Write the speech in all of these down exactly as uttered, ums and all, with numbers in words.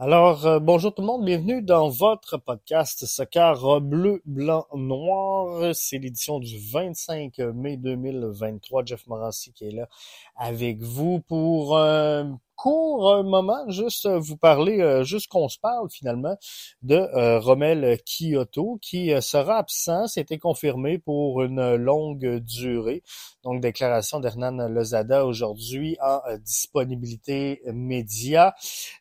Alors, euh, bonjour tout le monde, bienvenue dans votre podcast Soccer Bleu Blanc Noir. C'est l'édition du vingt-cinq mai deux mille vingt-trois. Jeff Morancy qui est là avec vous pour euh, court un moment, juste vous parler, euh, juste qu'on se parle finalement de euh, Romell Quioto qui sera absent. C'était confirmé pour une longue durée. Donc, déclaration d'Hernan Lozada aujourd'hui en euh, disponibilité média.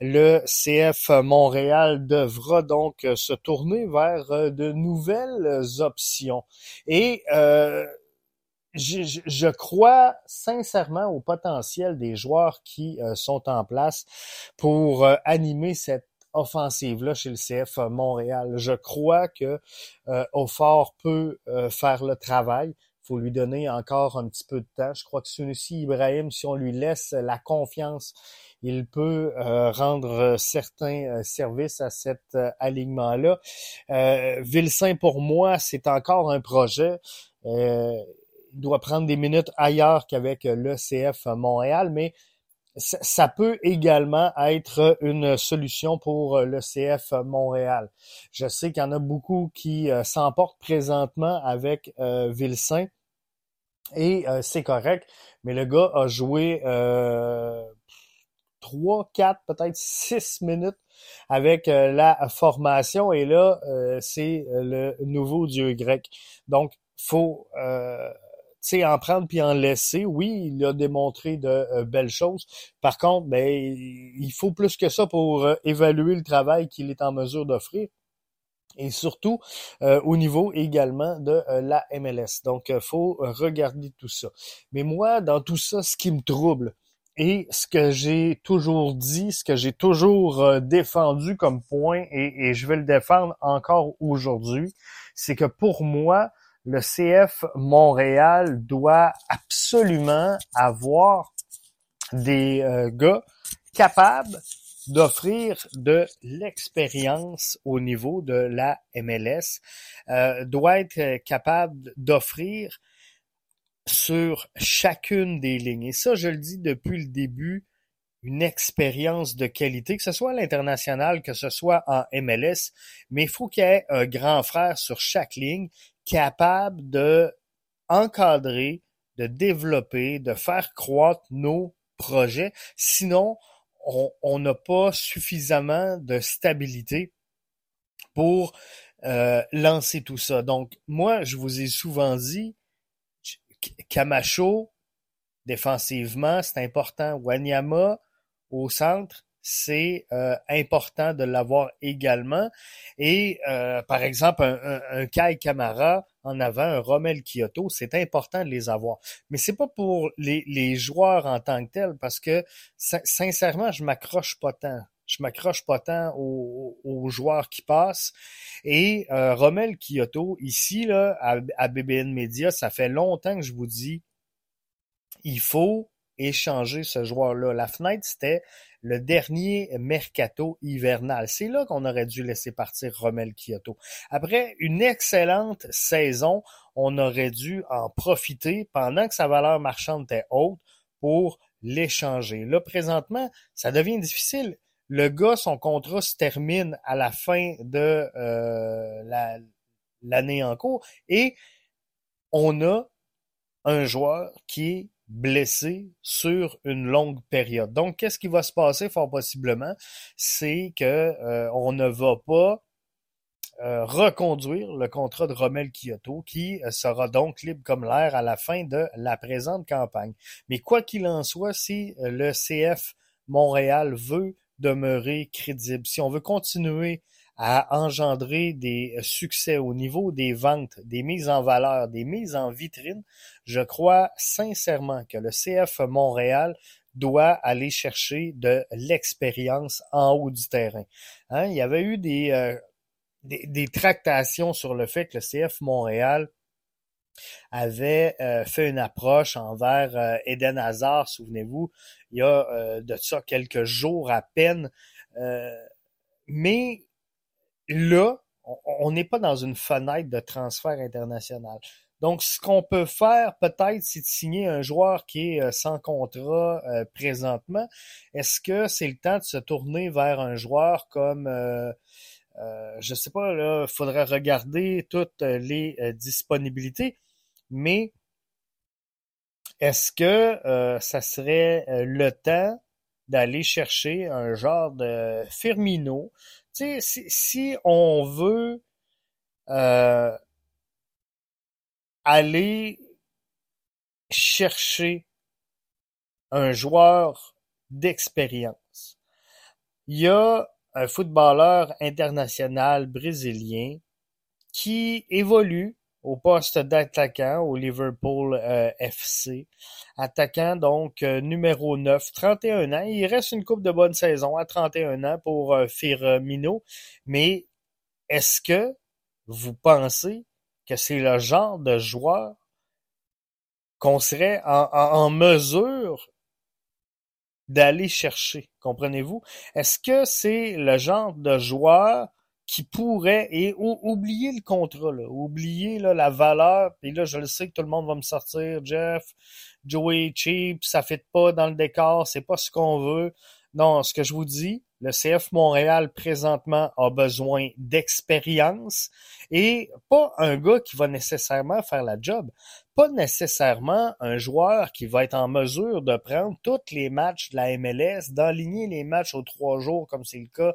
Le C F Montréal devra donc se tourner vers euh, de nouvelles options. Et euh, je, je crois sincèrement au potentiel des joueurs qui euh, sont en place pour euh, animer cette offensive-là chez le C F Montréal. Je crois que euh, Offor peut euh, faire le travail. Faut lui donner encore un petit peu de temps. Je crois que Sunusi Ibrahim, si on lui laisse la confiance, il peut euh, rendre certains euh, services à cet euh, alignement-là. Euh, Vilsaint, pour moi, c'est encore un projet. Euh, il doit prendre des minutes ailleurs qu'avec le C F Montréal, mais ça, ça peut également être une solution pour le C F Montréal. Je sais qu'il y en a beaucoup qui euh, s'emportent présentement avec euh, Vilsaint et euh, c'est correct, mais le gars a joué euh, trois, quatre, peut-être six minutes avec euh, la formation et là, euh, c'est le nouveau dieu grec. Donc, faut... Euh, Tu sais, en prendre puis en laisser, oui, il a démontré de euh, belles choses. Par contre, ben, il faut plus que ça pour euh, évaluer le travail qu'il est en mesure d'offrir. Et surtout, euh, au niveau également de euh, la M L S. Donc, il euh, faut regarder tout ça. Mais moi, dans tout ça, ce qui me trouble et ce que j'ai toujours dit, ce que j'ai toujours euh, défendu comme point, et, et je vais le défendre encore aujourd'hui, c'est que pour moi, le C F Montréal doit absolument avoir des euh, gars capables d'offrir de l'expérience au niveau de la M L S, euh, doit être capable d'offrir sur chacune des lignes. Et ça, je le dis depuis le début, une expérience de qualité, que ce soit à l'international, que ce soit en M L S, mais il faut qu'il y ait un grand frère sur chaque ligne capable de encadrer, de développer, de faire croître nos projets. Sinon, on n'a pas suffisamment de stabilité pour euh, lancer tout ça. Donc, moi, je vous ai souvent dit, Camacho, défensivement, c'est important. Wanyama, au centre, c'est euh, important de l'avoir également. Et, euh, par exemple, un, un, un Kai Camara en avant, un Romell Quioto, c'est important de les avoir. Mais c'est pas pour les, les joueurs en tant que tels, parce que, sin- sincèrement, je m'accroche pas tant. Je m'accroche pas tant aux, aux joueurs qui passent. Et euh, Romell Quioto, ici, là, à, à B B N Media, ça fait longtemps que je vous dis, il faut échanger ce joueur-là. La fenêtre, c'était le dernier mercato hivernal. C'est là qu'on aurait dû laisser partir Romell Quioto. Après une excellente saison, on aurait dû en profiter pendant que sa valeur marchande était haute pour l'échanger. Là, présentement, ça devient difficile. Le gars, son contrat se termine à la fin de euh, la, l'année en cours et on a un joueur qui est blessé sur une longue période. Donc, qu'est-ce qui va se passer fort possiblement? C'est que euh, on ne va pas euh, reconduire le contrat de Romell Quioto qui sera donc libre comme l'air à la fin de la présente campagne. Mais quoi qu'il en soit, si le C F Montréal veut demeurer crédible, si on veut continuer à engendrer des succès au niveau des ventes, des mises en valeur, des mises en vitrine, je crois sincèrement que le C F Montréal doit aller chercher de l'expérience en haut du terrain. Hein? Il y avait eu des, euh, des, des tractations sur le fait que le C F Montréal avait euh, fait une approche envers euh, Eden Hazard, souvenez-vous, il y a euh, de ça quelques jours à peine, euh, mais là, on n'est pas dans une fenêtre de transfert international. Donc, ce qu'on peut faire peut-être, c'est de signer un joueur qui est sans contrat euh, présentement. Est-ce que c'est le temps de se tourner vers un joueur comme... Euh, Euh, je sais pas, là, il faudrait regarder toutes les euh, disponibilités, mais est-ce que euh, ça serait euh, le temps d'aller chercher un genre de Firmino? Tu sais, si, si on veut euh, aller chercher un joueur d'expérience, il y a un footballeur international brésilien qui évolue au poste d'attaquant au Liverpool euh, F C. Attaquant donc euh, numéro neuf, trente et un ans. Il reste une coupe de bonne saison à trente et un ans pour euh, Firmino. Mais est-ce que vous pensez que c'est le genre de joueur qu'on serait en, en, en mesure d'aller chercher, comprenez-vous? Est-ce que c'est le genre de joueur qui pourrait, et ou, oublier le contrat, là, oublier là, la valeur, puis là, je le sais que tout le monde va me sortir, Jeff, Joey cheap, ça ne fit pas dans le décor, c'est pas ce qu'on veut. Non, ce que je vous dis, le C F Montréal, présentement, a besoin d'expérience et pas un gars qui va nécessairement faire la job. Pas nécessairement un joueur qui va être en mesure de prendre tous les matchs de la M L S, d'aligner les matchs aux trois jours comme c'est le cas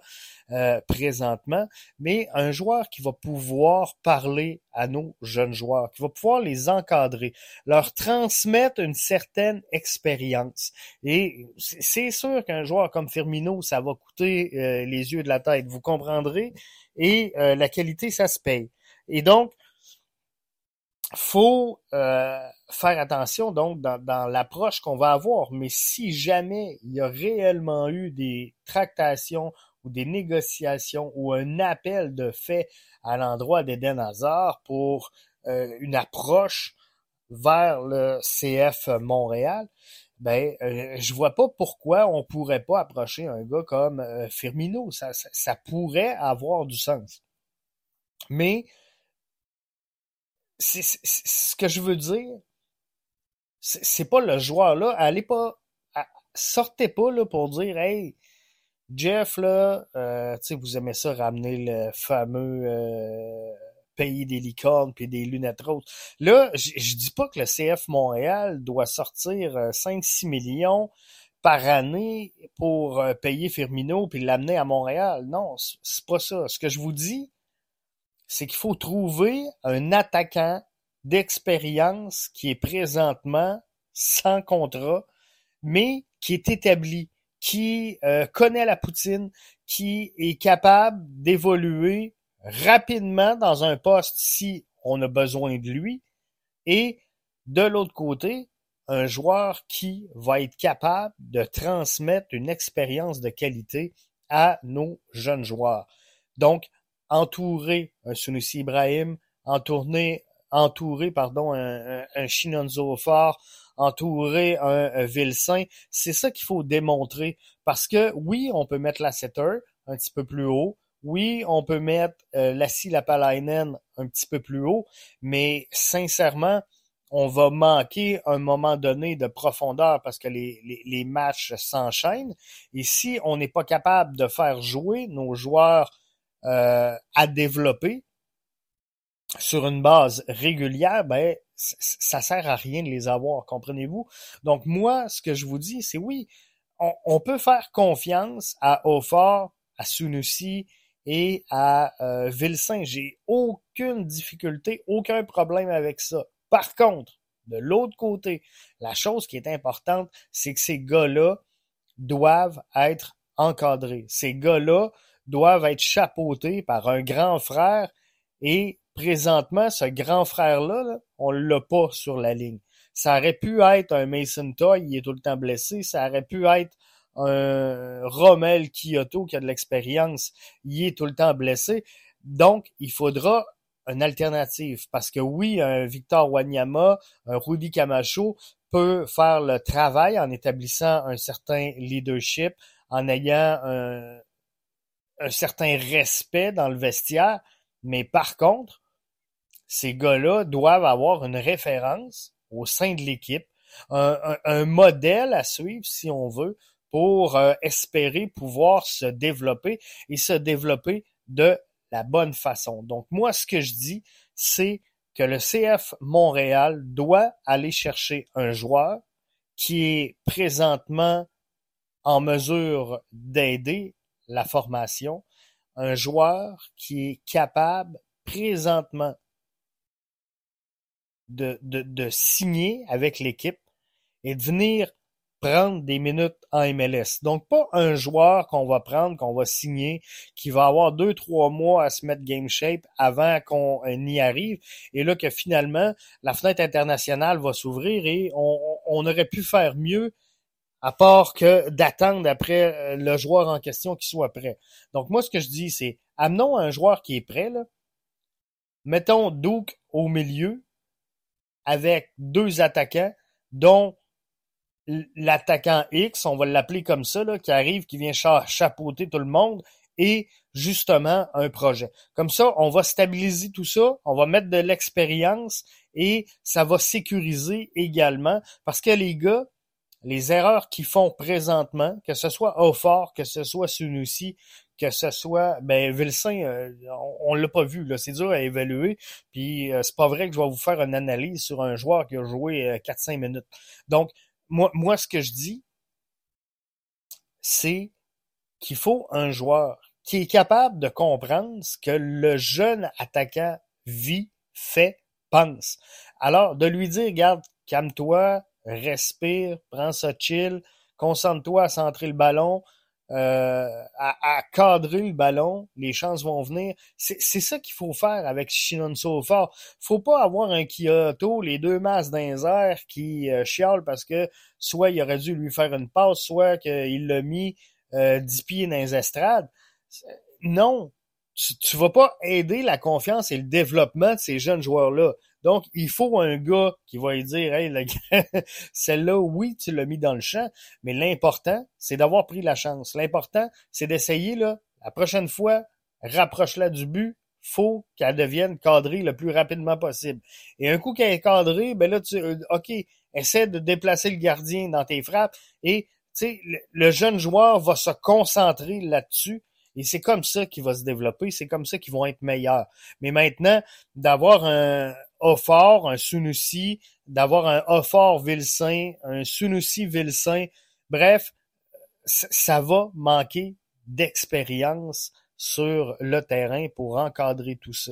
euh, présentement, mais un joueur qui va pouvoir parler à nos jeunes joueurs, qui va pouvoir les encadrer, leur transmettre une certaine expérience. Et c'est sûr qu'un joueur comme Firmino, ça va coûter euh, les yeux de la tête, vous comprendrez, et euh, la qualité, ça se paye. Et donc, faut euh, faire attention donc dans, dans l'approche qu'on va avoir, mais si jamais il y a réellement eu des tractations ou des négociations ou un appel de fait à l'endroit d'Eden Hazard pour euh, une approche vers le C F Montréal, ben euh, je vois pas pourquoi on pourrait pas approcher un gars comme euh, Firmino. Ça, ça, ça pourrait avoir du sens. Mais C'est, c'est, c'est, ce que je veux dire, c'est, c'est pas le joueur-là. Allez pas, à, sortez pas là pour dire, hey, Jeff, là, euh, tu sais, vous aimez ça ramener le fameux euh, pays des licornes puis des lunettes roses. Là, je, je dis pas que le C F Montréal doit sortir cinq six millions par année pour euh, payer Firmino puis l'amener à Montréal. Non, c'est, c'est pas ça. Ce que je vous dis, c'est qu'il faut trouver un attaquant d'expérience qui est présentement sans contrat, mais qui est établi, qui euh, connaît la poutine, qui est capable d'évoluer rapidement dans un poste si on a besoin de lui, et de l'autre côté, un joueur qui va être capable de transmettre une expérience de qualité à nos jeunes joueurs. Donc, entourer un Sunusi Ibrahim, entourner, entourer pardon, un, un, un Chinonzo Offor, entourer un, un Vilsaint, c'est ça qu'il faut démontrer. Parce que oui, on peut mettre la setter un petit peu plus haut, oui, on peut mettre euh, Lassi Lapalainen un petit peu plus haut, mais sincèrement, on va manquer à un moment donné de profondeur parce que les, les, les matchs s'enchaînent. Et si on n'est pas capable de faire jouer nos joueurs Euh, à développer sur une base régulière, ben c- ça sert à rien de les avoir, comprenez-vous? Donc moi, ce que je vous dis, c'est oui, on, on peut faire confiance à Offor, à Sunusi et à euh, Vilsaint. J'ai aucune difficulté, aucun problème avec ça. Par contre, de l'autre côté, la chose qui est importante, c'est que ces gars-là doivent être encadrés. Ces gars-là doivent être chapeautés par un grand frère et présentement, ce grand frère-là, là, on l'a pas sur la ligne. Ça aurait pu être un Mason Toy, il est tout le temps blessé. Ça aurait pu être un Romell Quioto qui a de l'expérience, il est tout le temps blessé. Donc, il faudra une alternative parce que oui, un Victor Wanyama, un Rudy Camacho peut faire le travail en établissant un certain leadership, en ayant un un certain respect dans le vestiaire, mais par contre, ces gars-là doivent avoir une référence au sein de l'équipe, un, un, un modèle à suivre, si on veut, pour euh, espérer pouvoir se développer et se développer de la bonne façon. Donc, moi, ce que je dis, c'est que le C F Montréal doit aller chercher un joueur qui est présentement en mesure d'aider la formation, un joueur qui est capable présentement de, de, de signer avec l'équipe et de venir prendre des minutes en M L S. Donc, pas un joueur qu'on va prendre, qu'on va signer, qui va avoir deux, trois mois à se mettre game shape avant qu'on y arrive, et là que finalement, la fenêtre internationale va s'ouvrir et on, on aurait pu faire mieux à part que d'attendre après le joueur en question qu'il soit prêt. Donc, moi, ce que je dis, c'est amenons un joueur qui est prêt, là. Mettons Duke au milieu avec deux attaquants, dont l'attaquant X, on va l'appeler comme ça, là, qui arrive, qui vient cha- chapeauter tout le monde, et justement un projet. Comme ça, on va stabiliser tout ça, on va mettre de l'expérience et ça va sécuriser également, parce que les gars, les erreurs qu'ils font présentement, que ce soit Offor, que ce soit Sunusi, que ce soit, ben, Vilsaint, euh, on, on l'a pas vu, là. C'est dur à évaluer. Puis, euh, c'est pas vrai que je vais vous faire une analyse sur un joueur qui a joué euh, quatre à cinq minutes. Donc, Moi, moi, ce que je dis, c'est qu'il faut un joueur qui est capable de comprendre ce que le jeune attaquant vit, fait, pense. Alors, de lui dire, regarde, calme-toi, respire, prends ça chill, concentre-toi à centrer le ballon, euh, à, à cadrer le ballon, les chances vont venir. C'est, c'est ça qu'il faut faire avec Chinonzo Offor. Faut pas avoir un Quioto, les deux masses dans les airs qui euh, chialent parce que soit il aurait dû lui faire une passe, soit qu'il l'a mis euh, dix pieds dans les estrades. Non, tu, tu vas pas aider la confiance et le développement de ces jeunes joueurs-là. Donc, il faut un gars qui va lui dire « Hey, le gars, celle-là, oui, tu l'as mis dans le champ, mais l'important, c'est d'avoir pris la chance. L'important, c'est d'essayer, là, la prochaine fois, rapproche-la du but, faut qu'elle devienne cadrée le plus rapidement possible. Et un coup qu'elle est cadrée, ben là, tu, OK, essaie de déplacer le gardien dans tes frappes et, tu sais, le, le jeune joueur va se concentrer là-dessus. Et c'est comme ça qu'il va se développer, c'est comme ça qu'ils vont être meilleurs. Mais maintenant, d'avoir un Offor, un Sunusi, d'avoir un Offor Vilsaint, un Sunusi Vilsaint, bref, ça va manquer d'expérience sur le terrain pour encadrer tout ça.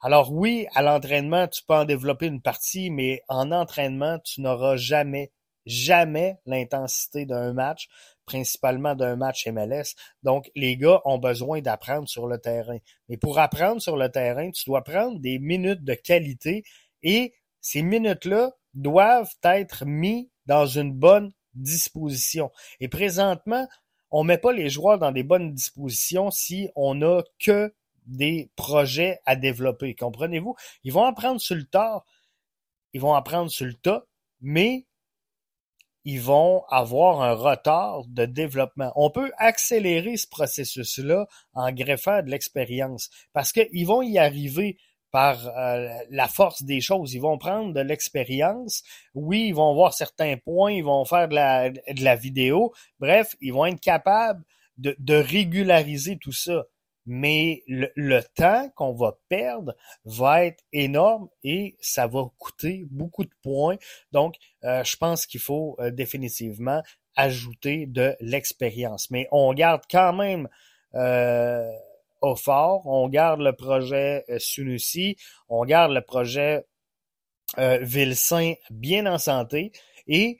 Alors oui, à l'entraînement, tu peux en développer une partie, mais en entraînement, tu n'auras jamais, jamais l'intensité d'un match, principalement d'un match M L S. Donc, les gars ont besoin d'apprendre sur le terrain. Mais pour apprendre sur le terrain, tu dois prendre des minutes de qualité et ces minutes-là doivent être mises dans une bonne disposition. Et présentement, on ne met pas les joueurs dans des bonnes dispositions si on n'a que des projets à développer. Comprenez-vous? Ils vont apprendre sur le tard, ils vont apprendre sur le tas, mais ils vont avoir un retard de développement. On peut accélérer ce processus-là en greffant de l'expérience parce qu'ils vont y arriver par euh, la force des choses. Ils vont prendre de l'expérience. Oui, ils vont voir certains points, ils vont faire de la, de la vidéo. Bref, ils vont être capables de, de régulariser tout ça. Mais le, le temps qu'on va perdre va être énorme et ça va coûter beaucoup de points. Donc, euh, je pense qu'il faut euh, définitivement ajouter de l'expérience. Mais on garde quand même euh, Offor, on garde le projet euh, Sunusi, on garde le projet euh, Vilsaint bien en santé et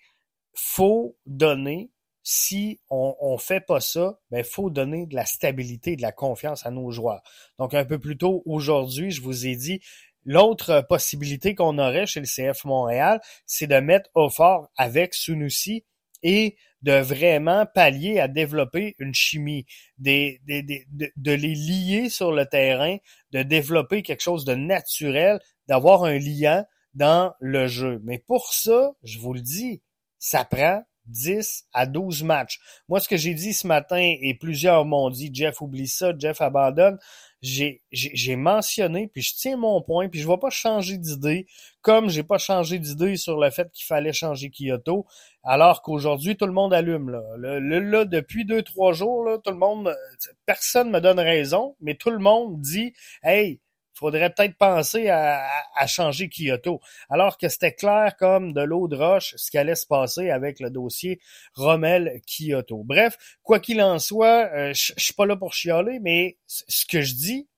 faut donner. Si on on fait pas ça, ben faut donner de la stabilité, de la confiance à nos joueurs. Donc un peu plus tôt aujourd'hui, je vous ai dit l'autre possibilité qu'on aurait chez le C F Montréal, c'est de mettre Offor avec Sunusi et de vraiment pallier à développer une chimie, des, des, des, de, de les lier sur le terrain, de développer quelque chose de naturel, d'avoir un lien dans le jeu. Mais pour ça, je vous le dis, ça prend dix à douze matchs. Moi, ce que j'ai dit ce matin, et plusieurs m'ont dit « Jeff, oublie ça, Jeff, abandonne », j'ai, j'ai, j'ai mentionné, puis je tiens mon point, puis je ne vais pas changer d'idée, comme je n'ai pas changé d'idée sur le fait qu'il fallait changer Quioto, alors qu'aujourd'hui, tout le monde allume. Là, le, le, là depuis deux, trois jours, là, tout le monde, personne ne me donne raison, mais tout le monde dit « Hey, faudrait peut-être penser à, à, à changer Quioto », alors que c'était clair comme de l'eau de roche ce qui allait se passer avec le dossier Romell Quioto. Bref, quoi qu'il en soit, euh, je suis pas là pour chialer, mais c- ce que je dis,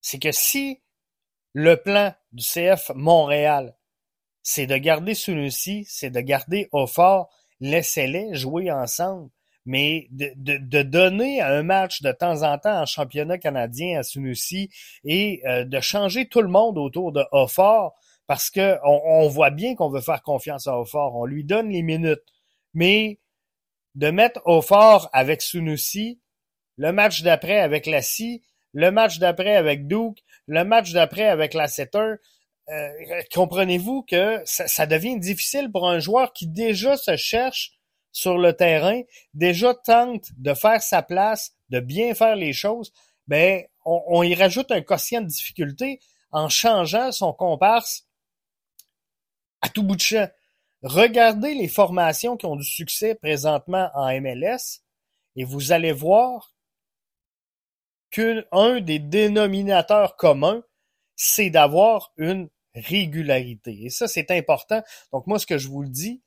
c'est que si le plan du C F Montréal, c'est de garder Sunusi, c'est de garder Offor, laissez-les jouer ensemble. Mais de, de, de donner un match de temps en temps en championnat canadien à Sunusi et euh, de changer tout le monde autour de Offor, parce que on, on voit bien qu'on veut faire confiance à Offor, on lui donne les minutes. Mais de mettre Offor avec Sunusi, le match d'après avec Lassie, le match d'après avec Duke, le match d'après avec Lasseter, euh, comprenez-vous que ça, ça devient difficile pour un joueur qui déjà se cherche sur le terrain, déjà tente de faire sa place, de bien faire les choses, ben on, on y rajoute un quotient de difficulté en changeant son comparse à tout bout de champ. Regardez les formations qui ont du succès présentement en M L S et vous allez voir qu'un des dénominateurs communs, c'est d'avoir une régularité. Et ça, c'est important. Donc moi, ce que je vous le dis,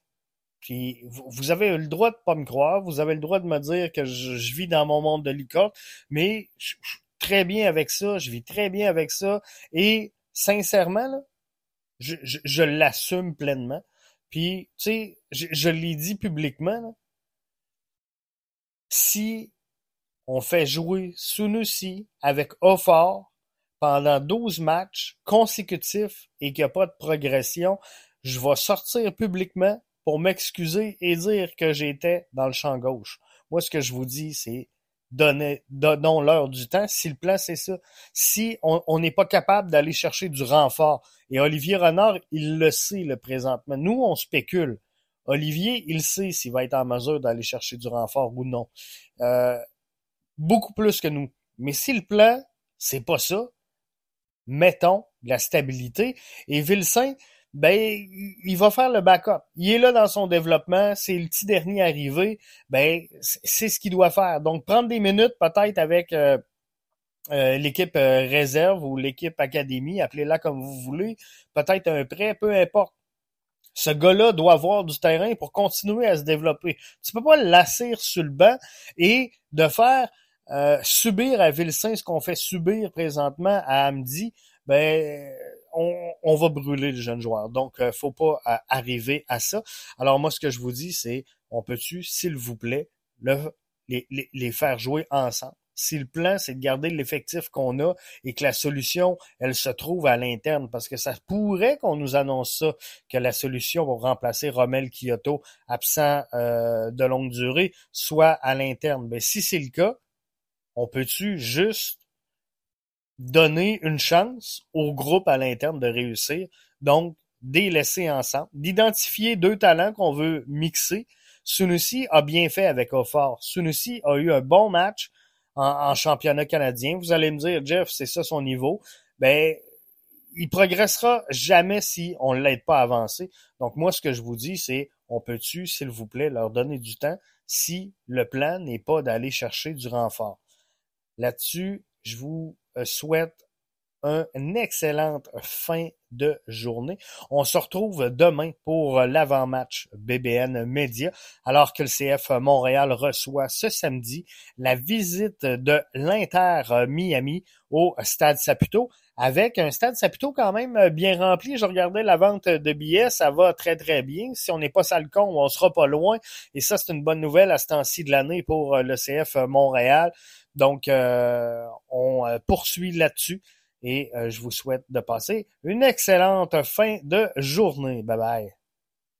puis vous avez le droit de pas me croire, vous avez le droit de me dire que je, je vis dans mon monde de licorne, mais je, je suis très bien avec ça, je vis très bien avec ça, et sincèrement, là, je, je, je l'assume pleinement. Puis, tu sais, je, je l'ai dit publiquement, là, si on fait jouer Sunusi avec Offor pendant douze matchs consécutifs et qu'il n'y a pas de progression, je vais sortir publiquement pour m'excuser et dire que j'étais dans le champ gauche. Moi, ce que je vous dis, c'est donnez, donnons l'heure du temps. Si le plan, c'est ça. Si on n'est pas capable d'aller chercher du renfort, et Olivier Renard, il le sait, le présentement. Nous, on spécule. Olivier, il sait s'il va être en mesure d'aller chercher du renfort ou non. Euh, beaucoup plus que nous. Mais si le plan, c'est pas ça, mettons de la stabilité. Et Vilsaint, ben, il va faire le backup. Il est là dans son développement, c'est le petit dernier arrivé, ben, c'est ce qu'il doit faire. Donc, prendre des minutes peut-être avec euh, euh, l'équipe euh, réserve ou l'équipe académie, appelez-la comme vous voulez, peut-être un prêt, peu importe. Ce gars-là doit avoir du terrain pour continuer à se développer. Tu peux pas l'assir sur le banc et de faire euh, subir à Vilsaint ce qu'on fait subir présentement à Hamdi, ben... On, on va brûler le jeune joueur. Donc, il euh, ne faut pas euh, arriver à ça. Alors, moi, ce que je vous dis, c'est on peut-tu, s'il vous plaît, le, les, les, les faire jouer ensemble? Si le plan, c'est de garder l'effectif qu'on a et que la solution, elle se trouve à l'interne, parce que ça pourrait qu'on nous annonce ça, que la solution pour remplacer Romell Quioto, absent euh, de longue durée, soit à l'interne. Mais si c'est le cas, on peut-tu juste donner une chance au groupe à l'interne de réussir, donc des laisser ensemble, d'identifier deux talents qu'on veut mixer. Sunusi a bien fait avec Offor. Sunusi a eu un bon match en, en championnat canadien. Vous allez me dire, Jeff, c'est ça son niveau. Ben, il progressera jamais si on ne l'aide pas à avancer. Donc moi, ce que je vous dis, c'est on peut-tu, s'il vous plaît, leur donner du temps si le plan n'est pas d'aller chercher du renfort. Là-dessus, je vous souhaite une excellente fin de journée. On se retrouve demain pour l'avant-match B B N Média, alors que le C F Montréal reçoit ce samedi la visite de l'Inter Miami au Stade Saputo, avec un Stade Saputo quand même bien rempli. Je regardais la vente de billets, ça va très très bien. Si on n'est pas sale con, on sera pas loin. Et ça, c'est une bonne nouvelle à ce temps-ci de l'année pour le C F Montréal. Donc, euh, on poursuit là-dessus et euh, je vous souhaite de passer une excellente fin de journée. Bye bye.